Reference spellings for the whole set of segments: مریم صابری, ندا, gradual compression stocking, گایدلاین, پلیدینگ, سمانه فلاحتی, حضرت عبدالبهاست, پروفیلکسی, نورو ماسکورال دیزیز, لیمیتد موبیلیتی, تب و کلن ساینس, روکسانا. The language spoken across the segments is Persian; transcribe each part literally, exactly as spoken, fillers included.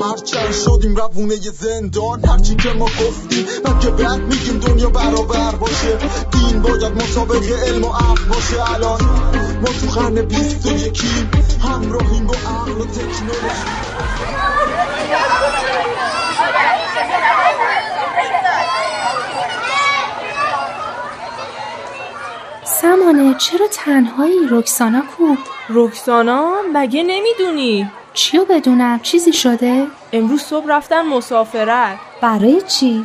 هرچند شدیم روونه زندان، هرچی که ما گفتیم بعد که بعد میگیم دنیا برابر باشه، دین باید مطابق علم و عقل باشه. الان ما تو قرن بیست و یکیم، همراهیم با عقل و تکنولوژی. سمانه چرا تنهایی؟ روکسانا کو؟ روکسانا؟ مگه نمیدونی؟ چیو بدونم؟ چیزی شده؟ امروز صبح رفتم مسافرت. برای چی؟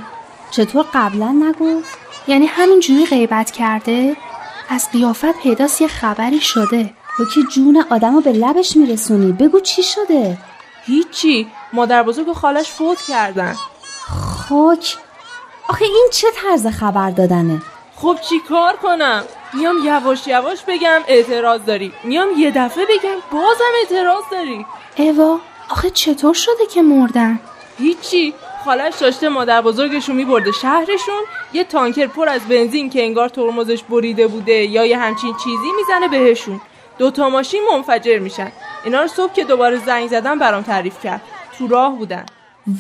چطور قبلا نگفت؟ یعنی همینجوری غیبت کرده؟ از قیافت پیداست یه خبری شده. تو که جون آدمو به لبش میرسونی، بگو چی شده؟ هیچی، مادر بزرگ و خالش فوت کردن. خاک، آخه این چه طرز خبر دادنه؟ خب چی کار کنم؟ میام یواش یواش بگم اعتراض داری، میام یه دفعه بگم بازم اعتراض داری. ایوا، آخه چطور شده که مردن؟ هیچی، خالش داشته مادر بزرگشون میبرده شهرشون، یه تانکر پر از بنزین که انگار ترمزش بریده بوده یا یه همچین چیزی میزنه بهشون، دوتا ماشین منفجر میشن. اینا رو صبح که دوباره زنگ زدم برام تعریف کرد، تو راه بودن.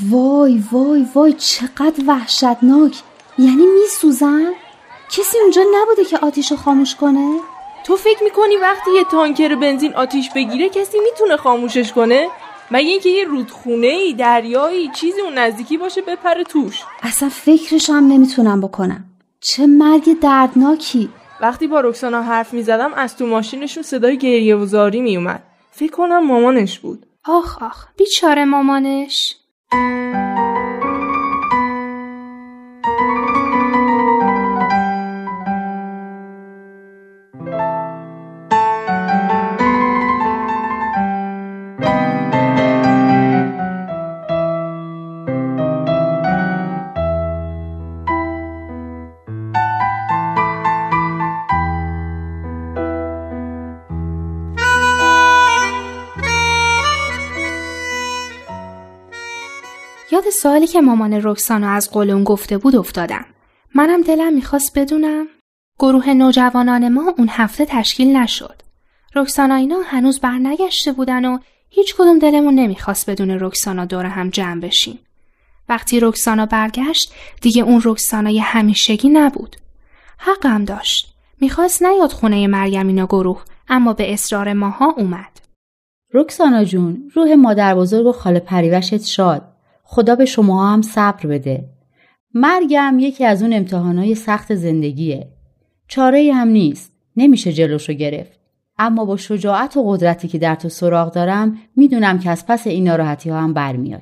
وای وای وای، چقدر وحشتناک. یعنی میسوزن؟ کسی اونجا نبوده که آتیشو خاموش کنه؟ تو فکر میکنی وقتی یه تانکر بنزین آتیش بگیره کسی میتونه خاموشش کنه؟ مگه اینکه یه رودخونه‌ای، دریایی، چیزی اون نزدیکی باشه بپره توش؟ اصلا فکرش هم نمیتونم بکنم. چه مرگ دردناکی. وقتی با روکسانا حرف میزدم از تو ماشینشون صدای گریه و زاری میومد. فکر کنم مامانش بود. آخ آخ، بیچاره مامانش. یاد سوالی که مامان روکسانا از قولون گفته بود افتادم. منم دلم میخواست بدونم. گروه نوجوانان ما اون هفته تشکیل نشد. روکسانا اینا هنوز برنگشته بودن و هیچ کدوم دلمون نمیخواست بدون روکسانا دور هم جمع بشیم. وقتی روکسانا برگشت دیگه اون روکسانای همیشگی نبود. حقم داشت. میخواست نیاد خونه مریم اینا گروه، اما به اصرار ماها اومد. روکسانا جون، روح مادر بزرگ و خاله پریوشت شاد. خدا به شما هم صبر بده. مرگم یکی از اون امتحانای سخت زندگیه. چاره‌ای هم نیست. نمیشه جلوشو گرفت. اما با شجاعت و قدرتی که در تو سراغ دارم میدونم که از پس این ناراحتی ها هم برمیای.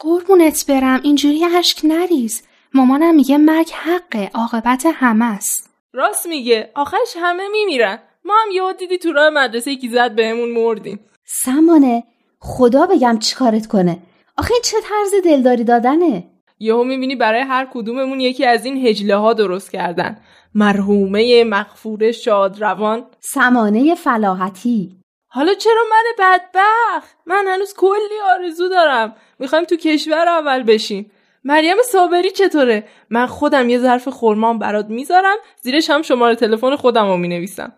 قربونت برم، اینجوری اشک نریز. مامانم میگه مرگ حقه، عاقبت همه است. راست میگه، آخرش همه میمیرن. ما هم یهو دیدی تو راه مدرسه یکی زد بهمون، مردیم. سمانه، خدا بگم چیکارت کنه. آخه این چه طرز دلداری دادنه؟ یهو میبینی برای هر کدوممون یکی از این هجله ها درست کردن. مرحومه مغفور شادروان، سمانه فلاحتی. حالا چرا من بدبخت؟ من هنوز کلی آرزو دارم. میخوایم تو کشور اول بشیم. مریم صابری چطوره؟ من خودم یه ظرف خرمام برات میذارم، زیرش هم شماره تلفن خودمو مینویسم.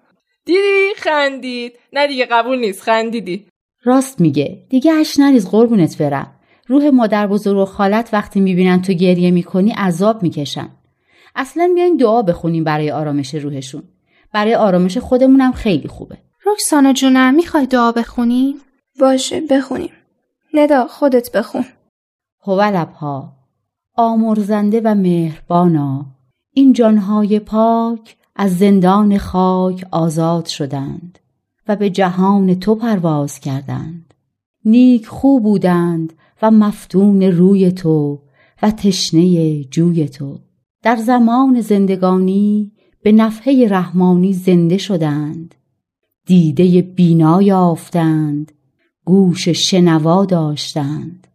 دیدی خندید؟ نه دیگه قبول نیست، خندیدی. راست میگه. دیگه اش نریز قربونت برم. روح مادر بزرگ و خالت وقتی میبینن تو گریه میکنی عذاب میکشن. اصلا بیاین دعا بخونیم برای آرامش روحشون. برای آرامش خودمونم خیلی خوبه. روکسانا جونم، میخوای دعا بخونیم؟ باشه بخونیم. ندا خودت بخون. هوالبها، آمرزنده و مهربانا، این جانهای پاک از زندان خاک آزاد شدند و به جهان تو پرواز کردند. نیک خوب بودند و مفتون روی تو و تشنه جوی تو. در زمان زندگانی به نفحه رحمانی زنده شدند. دیده بینا یافتند، گوش شنوا داشتند،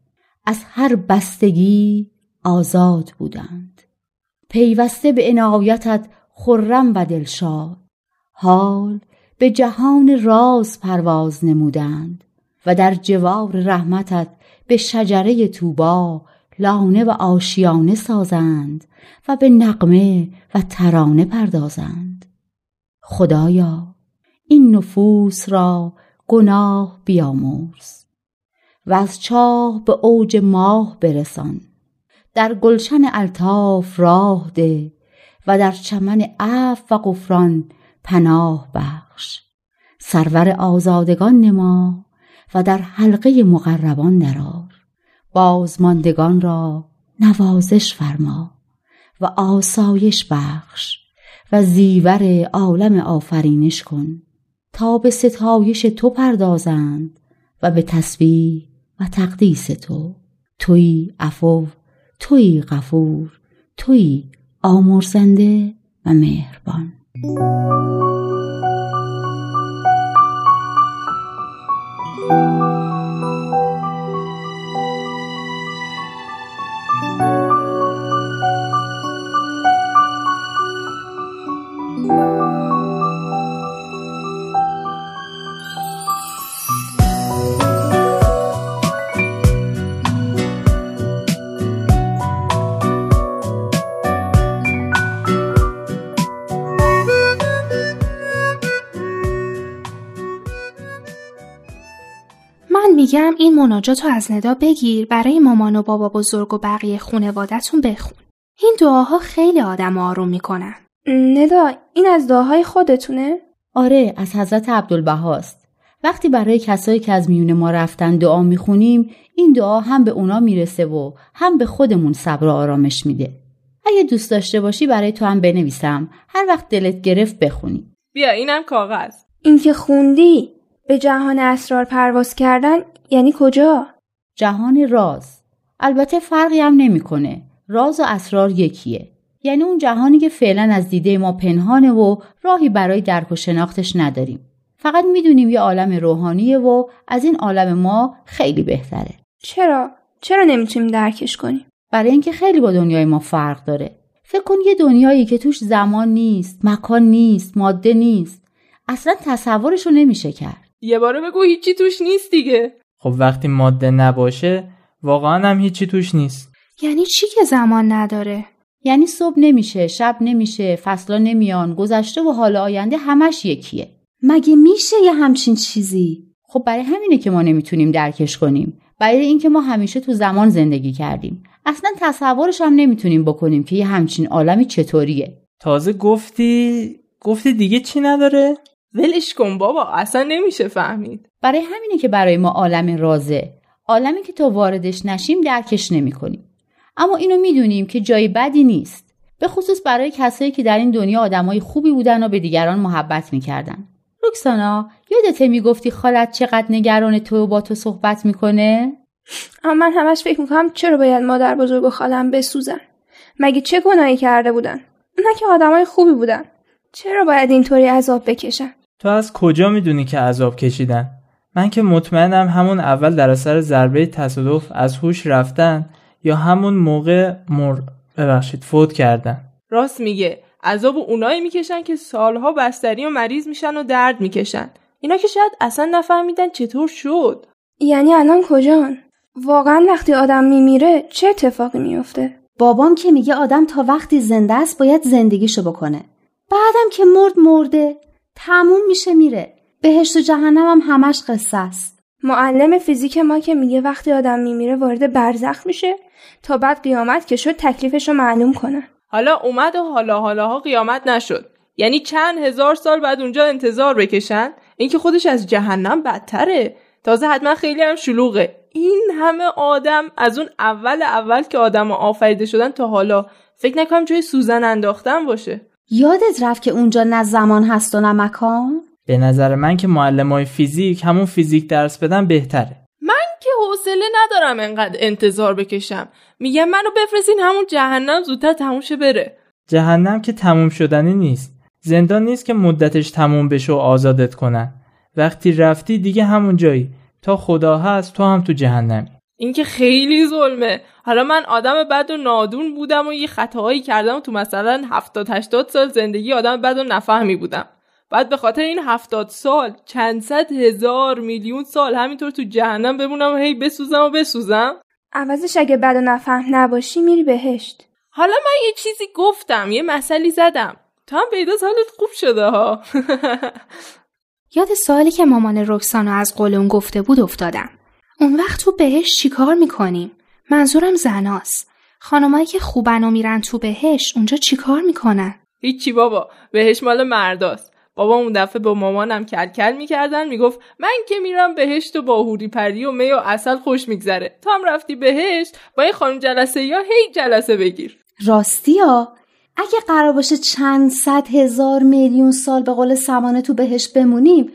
از هر بستگی آزاد بودند. پیوسته به عنایتت خرم و دلشاد، حال به جهان راز پرواز نمودند و در جوار رحمتت به شجره طوبی لانه و آشیانه سازند و به نغمه و ترانه پردازند. خدایا این نفوس را گناه بیامرز و از چاه به اوج ماه برسان، در گلشن الطاف راه ده و در چمن عفو و غفران پناه بخش، سرور آزادگان نما و در حلقه مقربان درآر، بازماندگان را نوازش فرما و آسایش بخش و زیور عالم آفرینش کن تا به ستایش تو پردازند و به تسبیح و تقدیس تو. تویی عفو، تویی غفور، تویی آمرزنده و مهربان. میگم این مناجاتو از ندا بگیر برای مامان و بابا بزرگ و بقیه خانواده‌تون بخون. این دعاها خیلی آدم آروم میکنن. ندا این از دعاهای خودتونه؟ آره، از حضرت عبدالبهاست. وقتی برای کسایی که از میون ما رفتن دعا میخونیم، این دعا هم به اونا میرسه و هم به خودمون صبر و آرامش میده. اگه دوست داشته باشی برای تو هم بنویسم، هر وقت دلت گرفت بخونی. بیا اینم کاغذ. این که خوندی به جهان اسرار پرواز کردن یعنی کجا؟ جهان راز. البته فرقی هم نمیکنه. راز و اسرار یکیه. یعنی اون جهانی که فعلا از دیده ما پنهانه و راهی برای درک و شناختش نداریم. فقط میدونیم یه عالم روحانیه و از این عالم ما خیلی بهتره. چرا؟ چرا نمیتونیم درکش کنیم؟ برای اینکه خیلی با دنیای ما فرق داره. فکر کن یه دنیایی که توش زمان نیست، مکان نیست، ماده نیست. اصلا تصورشو نمیشه کرد. یه باره بگو هیچی توش نیست دیگه. خب وقتی ماده نباشه واقعا هم هیچی توش نیست. یعنی چی که زمان نداره؟ یعنی صبح نمیشه، شب نمیشه، فصلا نمیان، گذشته و حال آینده همش یکیه. مگه میشه یه همچین چیزی؟ خب برای همینه که ما نمیتونیم درکش کنیم. برای اینکه ما همیشه تو زمان زندگی کردیم. اصلا تصورش هم نمیتونیم بکنیم که یه همچین عالمی چطوریه. تازه گفتی گفتی دیگه چی نداره؟ ولش کن بابا، اصلا نمیشه فهمید. برای همینه که برای ما عالم رازه، عالمی که تا واردش نشیم درکش نمی کنیم. اما اینو میدونیم که جای بدی نیست، به خصوص برای کسایی که در این دنیا آدمای خوبی بودن و به دیگران محبت میکردن. روکسانا یادته میگفتی خالت چقدر نگران تو و با تو صحبت میکنه؟ اما من همش فکر میکنم چرا باید مادر بزرگ و خالم بسوزن؟ مگه چه گناهی کرده بودن؟ اونا که آدمای خوبی بودن، چرا باید اینطوری عذاب بکشن؟ تو از کجا میدونی که عذاب کشیدن؟ من که مطمئنم همون اول در اثر ضربه تصادف از هوش رفتن یا همون موقع مر... ببخشید فوت کردن. راست میگه، عذاب اونایی میکشن که سالها بستری و مریض میشن و درد میکشن. اینا که شاید اصلا نفهمیدن چطور شد. یعنی الان کجان؟ واقعا وقتی آدم میمیره چه اتفاقی میفته؟ بابام که میگه آدم تا وقتی زنده است باید زندگیشو بکنه. بعدم که مرد مرده. تموم میشه میره. بهشت و جهنم هم همش قصه است. معلم فیزیک ما که میگه وقتی آدم میمیره وارد برزخ میشه تا بعد قیامت که شد تکلیفش رو معلوم کنه. حالا اومد و حالا حالاها قیامت نشد. یعنی چند هزار سال بعد اونجا انتظار بکشن؟ این که خودش از جهنم بدتره. تازه حتما خیلی هم شلوغه. این همه آدم از اون اول اول که آدم آفریده شدن تا حالا، فکر نکنم جای سوزن انداختن باشه. یادت رفت که اونجا نه زمان هست و نه مکان؟ به نظر من که معلمای فیزیک همون فیزیک درس بدن بهتره. من که حوصله ندارم انقدر انتظار بکشم. میگم منو بفرستین همون جهنم زودتر تموم شه بره. جهنم که تموم شدنی نیست. زندان نیست که مدتش تموم بشه و آزادت کنن. وقتی رفتی دیگه همون جایی. تا خدا هست تو هم تو جهنمی. این که خیلی ظلمه. حالا من آدم بد و نادون بودم و یه خطاهایی کردم و تو مثلا هفتاد هشتاد سال زندگی آدم بد و نفهمی بودم. بعد به خاطر این هفتاد سال چند صد هزار میلیون سال همینطور تو جهنم بمونم و هی بسوزم و بسوزم؟ عوضش اگه بد و نفهم نباشی میری بهشت. حالا من یه چیزی گفتم، یه مسئله زدم. تو هم پیداست حالت خوب شده ها. یاد سوالی که مامان روکسانا از قولون گفته بود افتادم. اون وقت تو بهشت چیکار میکنیم؟ منظورم زناست. خانمایی که خوبن و میرن تو بهشت اونجا چیکار میکنن؟ هیچی بابا، بهشت مال مرداست. بابا اون دفعه با مامانم کل کل میکردن، میگفت من که میرم بهشت و با حوری پری و می و عسل خوش میگذره. تو هم رفتی بهشت با این خانم جلسه یا هی جلسه بگیر. راستیا؟ اگه قرار باشه چند صد هزار میلیون سال به قول سمانه تو بهشت بمونیم،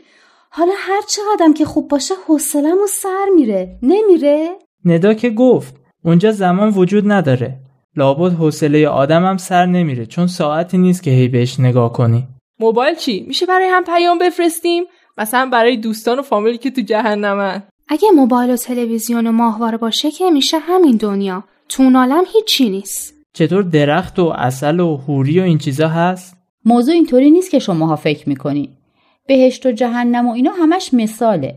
حالا هر چقدرم که خوب باشه حوصله‌مو سر میره. نمیره؟ ندا که گفت اونجا زمان وجود نداره. لابد حوصله آدمم سر نمیره چون ساعتی نیست که هی بهش نگاه کنی. موبایل چی؟ میشه برای هم پیام بفرستیم؟ مثلا برای دوستان و فامیلی که تو جهنمن. اگه موبایل و تلویزیون و ماهواره باشه که میشه همین دنیا. تو اون عالم هیچی نیست. چطور درخت و عسل و حوری و این چیزا هست؟ موضوع اینطوری نیست که شماها فکر میکنی. بهشت و جهنم و اینا همش مثاله.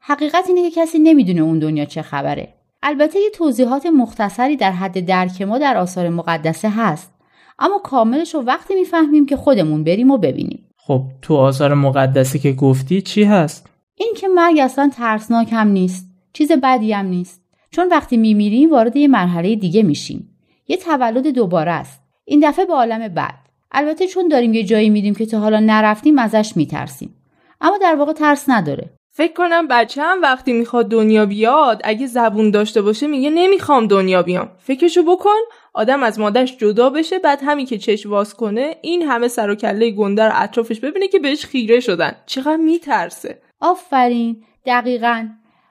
حقیقت اینه که کسی نمیدونه اون دنیا چه خبره. البته یه توضیحات مختصری در حد درک ما در آثار مقدسه هست. اما کاملش رو وقتی میفهمیم که خودمون بریم و ببینیم. خب تو آثار مقدسی که گفتی چی هست؟ این که مرگ اصلا ترسناک هم نیست، چیز بدی هم نیست، چون وقتی میمیریم وارد یه مرحله دیگه میشیم. یه تولد دوباره است، این دفعه به عالم بعد. البته چون داریم یه جایی میریم که تا حالا نرفتیم ازش میترسیم، اما در واقع ترس نداره. فکر کنم بچه‌م وقتی میخواد دنیا بیاد اگه زبون داشته باشه میگه نمیخوام دنیا بیام. فکرشو بکن، آدم از مادرش جدا بشه، بعد همین که چشم باز کنه این همه سر و کله گنده رو اطرافش ببینه که بهش خیره شدن. چقدر میترسه. آفرین، دقیقاً.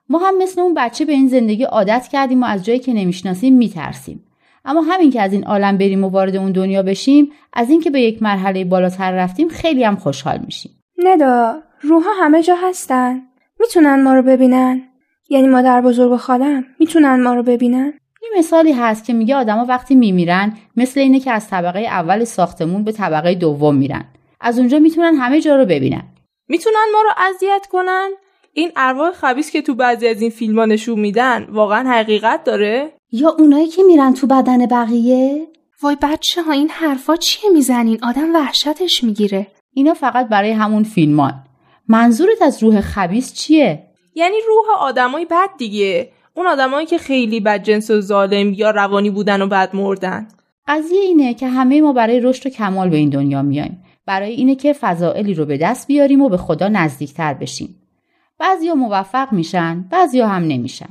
ما هم مثل اون بچه به این زندگی عادت کردیم و از جایی که نمیشناسیم میترسیم. اما همین که از این عالم بریم و وارد اون دنیا بشیم، از این که به یک مرحله بالاتر رفتیم خیلی هم خوشحال میشیم. ندا، روحا همه جا هستن. میتونن ما رو ببینن. یعنی مادر بزرگ و خالم میتونن ما رو ببینن. یه مثالی هست که میگه آدما وقتی میمیرن مثل اینه که از طبقه اول ساختمون به طبقه دوم میرن. از اونجا میتونن همه جا رو ببینن. میتونن ما رو اذیت کنن؟ این ارواح خبیث که تو بعضی از این فیلم‌ها نشون میدن واقعا حقیقت داره؟ یا اونایی که میرن تو بدن بقیه؟ وای بچه‌ها، این حرفا چیه میزنین؟ آدم وحشتش میگیره. اینا فقط برای همون فیلمان. منظورت از روح خبیث چیه؟ یعنی روح آدمای بد دیگه. اون آدمایی که خیلی بدجنس و ظالم یا روانی بودن و بعد مردن. قضیه اینه که همه ما برای رشد و کمال به این دنیا میایم. برای اینه که فضائلی رو به دست بیاریم و به خدا نزدیکتر بشیم. بعضیا موفق میشن، بعضیا هم نمیشن.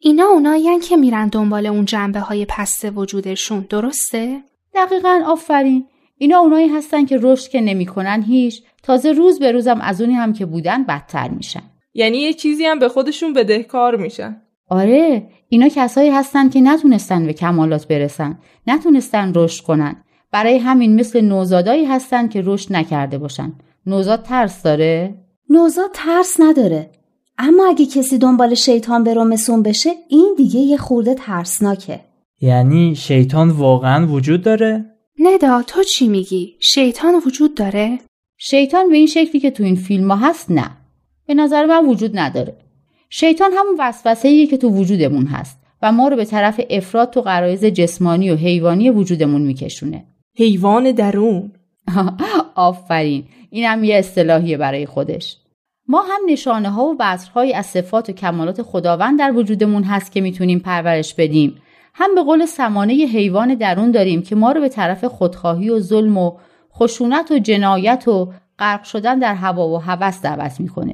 اینا اونایین که میرن دنبال اون جنبه‌های پسته وجودشون، درسته؟ دقیقاً، آفرین. اینا اونایی هستن که رشد که نمیکنن هیچ، تازه روز به روزم از اونی هم که بودن بدتر میشن. یعنی یه چیزی هم به خودشون بدهکار میشن. آره، اینا کسایی هستن که نتونستن به کمالات برسن، نتونستن رشد کنن. برای همین مثل نوزادایی هستن که رشد نکرده باشن. نوزاد ترس داره؟ نوزاد ترس نداره. اما اگه کسی دنبال شیطان بره مسون بشه، این دیگه یه خورده ترسناکه. یعنی شیطان واقعا وجود داره؟ ندا، تو چی میگی؟ شیطان وجود داره؟ شیطان به این شکلی که تو این فیلم‌ها هست نه. به نظر من وجود نداره. شیطان همون وسوسه‌ایه که تو وجودمون هست و ما رو به طرف افراد تو غرایز جسمانی و حیوانی وجودمون میکشونه. حیوان درون. آفرین. اینم یه اصطلاحیه برای خودش. ما هم نشانه ها و بذرهایی از صفات و کمالات خداوند در وجودمون هست که میتونیم پرورش بدیم. هم به قول سمانه یه حیوان درون داریم که ما رو به طرف خودخواهی و ظلم و خشونت و جنایت و غرق شدن در هوا و هوس دعوت میکنه.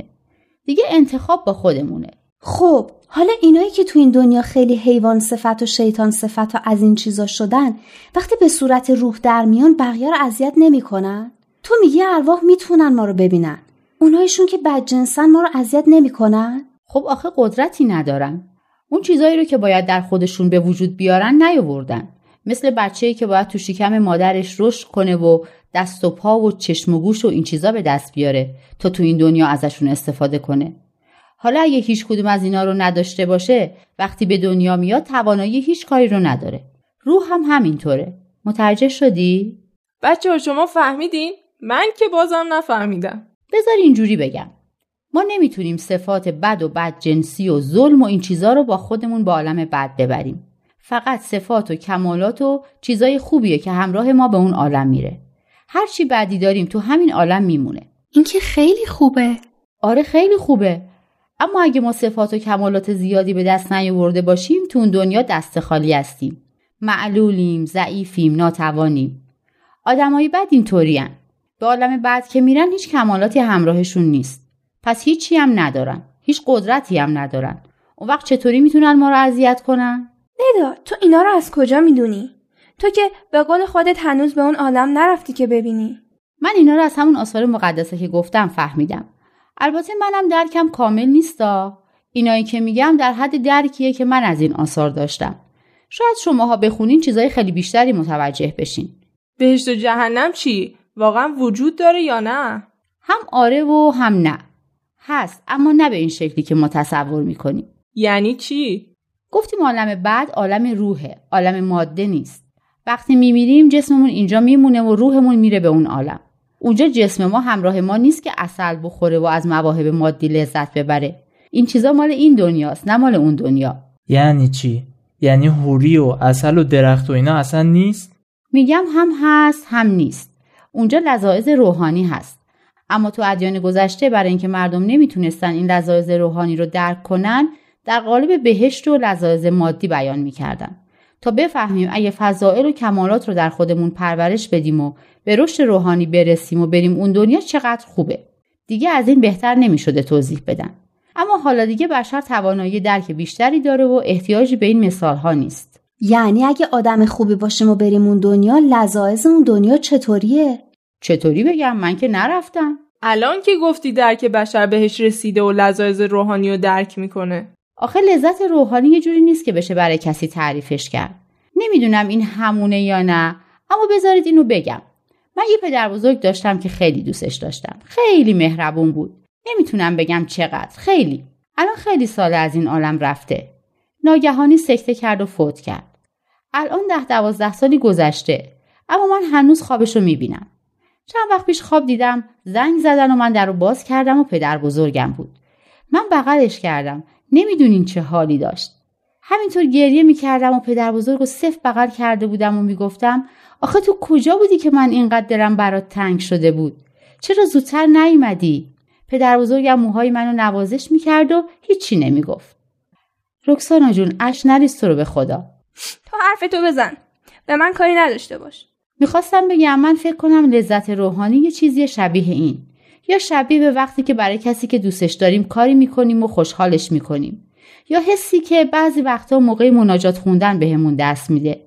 دیگه انتخاب با خودمونه. خب حالا اینایی که تو این دنیا خیلی حیوان صفت و شیطان صفت و از این چیزا شدن، وقتی به صورت روح در میان بقیه رو اذیت نمیکنن؟ تو میگی ارواح میتونن ما رو ببینن. اونایشون که بدجنسن ما رو اذیت نمیکنن؟ خب آخه قدرتی ندارن. اون چیزایی رو که باید در خودشون به وجود بیارن نیاوردن. مثل بچه‌ای که باید تو شکم مادرش رشد کنه و دست و پا و چشم و گوش و این چیزا به دست بیاره تا تو این دنیا ازشون استفاده کنه. حالا اگه هیچ کدوم از اینا رو نداشته باشه، وقتی به دنیا میاد توانایی هیچ کاری رو نداره. روح هم همینطوره. متوجه شدی؟ بچه‌ها شما فهمیدین؟ من که بازم نفهمیدم. بذار اینجوری بگم. ما نمیتونیم صفات بد و بدجنسی و ظلم و این چیزا رو با خودمون به عالم بد ببریم. فقط صفات و کمالات و چیزای خوبیه که همراه ما به اون عالم میره. هر چی بدی داریم تو همین عالم میمونه. این که خیلی خوبه. آره خیلی خوبه. اما اگه ما صفات و کمالات زیادی به دست نیاورده باشیم تو اون دنیا دست خالی هستیم. معلولیم، ضعیفیم، ناتوانیم. آدمای بد اینطورین. به عالم بد که میرن هیچ کمالاتی همراهشون نیست. پس هیچی هم ندارن. هیچ قدرتی هم ندارن. اون وقت چطوری میتونن ما رو اذیت کنن؟ ندا، تو اینا رو از کجا میدونی؟ تو که به قول خودت هنوز به اون عالم نرفتی که ببینی. من اینا رو از همون آثار مقدسه که گفتم فهمیدم. البته منم درکم کامل نیستا. اینایی که میگم در حد درکیه که من از این آثار داشتم. شاید شماها بخونین چیزای خیلی بیشتری متوجه بشین. بهشت و جهنم چی؟ واقعا وجود داره یا نه؟ هم آره و هم نه. هست اما نه به این شکلی که ما تصور میکنیم. یعنی چی؟ گفتیم عالم بعد عالم روحه، عالم ماده نیست. وقتی میمیریم جسممون اینجا میمونه و روحمون میره به اون عالم. اونجا جسم ما همراه ما نیست که عسل بخوره و از مواهب مادی لذت ببره. این چیزا مال این دنیاست، نه مال اون دنیا. یعنی چی؟ یعنی حوری و عسل و درخت و اینا اصلا نیست؟ میگم هم هست هم نیست. اونجا لذایذ روحانی هست. اما تو ادیان گذشته برای اینکه مردم نمیتونستن این لذایذ روحانی رو درک کنن، در قالب بهشت و لذایذ مادی بیان میکردن. تا بفهمیم اگه فضائل و کمالات رو در خودمون پرورش بدیم و به رشد روحانی برسیم و بریم اون دنیا چقدر خوبه. دیگه از این بهتر نمیشده توضیح بدن. اما حالا دیگه بشر توانایی درک بیشتری داره و احتیاجی به این مثالها نیست. یعنی اگه آدم خوبی باشیم و بریم اون دنیا، لذایذ اون دنیا چطوریه؟ چطوری بگم؟ من که نرفتم. الان که گفتی درک بشر بهش رسیده و لذایذ روحانی رو درک میکنه. آخه لذت روحانی یه جوری نیست که بشه برای کسی تعریفش کرد. نمیدونم این همونه یا نه، اما بذارید اینو بگم. من یه پدر بزرگ داشتم که خیلی دوستش داشتم. خیلی مهربون بود. نمیتونم بگم چقدر، خیلی. الان خیلی سال از این عالم رفته. ناگهانی سکته کرد و فوت کرد. الان ده دوازده سالی گذشته، اما من هنوز خوابشو میبینم. چند وقت پیش خواب دیدم زنگ زدن و من درو باز کردم و پدر بزرگم بود. من بغلش کردم. نمیدونین چه حالی داشت. همینطور گریه میکردم و پدر بزرگ رو سفت بغل کرده بودم و میگفتم آخه تو کجا بودی که من اینقدر دلم برات تنگ شده بود؟ چرا زودتر نیومدی؟ پدر بزرگم موهای منو نوازش میکرد و هیچی نمیگفت. رکسانا جون اش نریز تو رو به خدا. تو حرفتو بزن. به من کاری نداشته باش. میخواستم بگم من فکر کنم لذت روحانی یه چیزی شبیه این. یا شبیه به وقتی که برای کسی که دوستش داریم کاری میکنیم و خوشحالش میکنیم، یا حسی که بعضی وقتا موقع مناجات خوندن بهمون دست میده،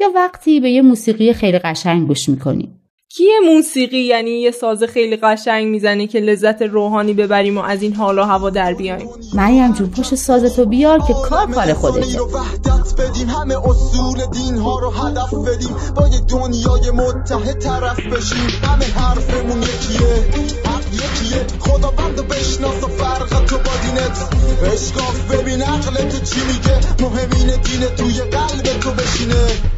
یا وقتی به یه موسیقی خیلی قشنگ گوش میکنیم. کی موسیقی یعنی یه ساز خیلی قشنگ میزنه که لذت روحانی ببریم و از این حال و هوا در بیایم. مریم جون پشت سازتو بیار که کار کار خودشه. وحدت بدیم، همه اصول دین ها رو هدف بدیم، با یه دنیای متحد طرف بشیم. همه حرفمون یکیه، حق یکیه. خداوندو بشناس و فرق تو با دینت اشکاف. ببین عقل تو چی میگه، مهم اینه دین توی قلب تو بشینه.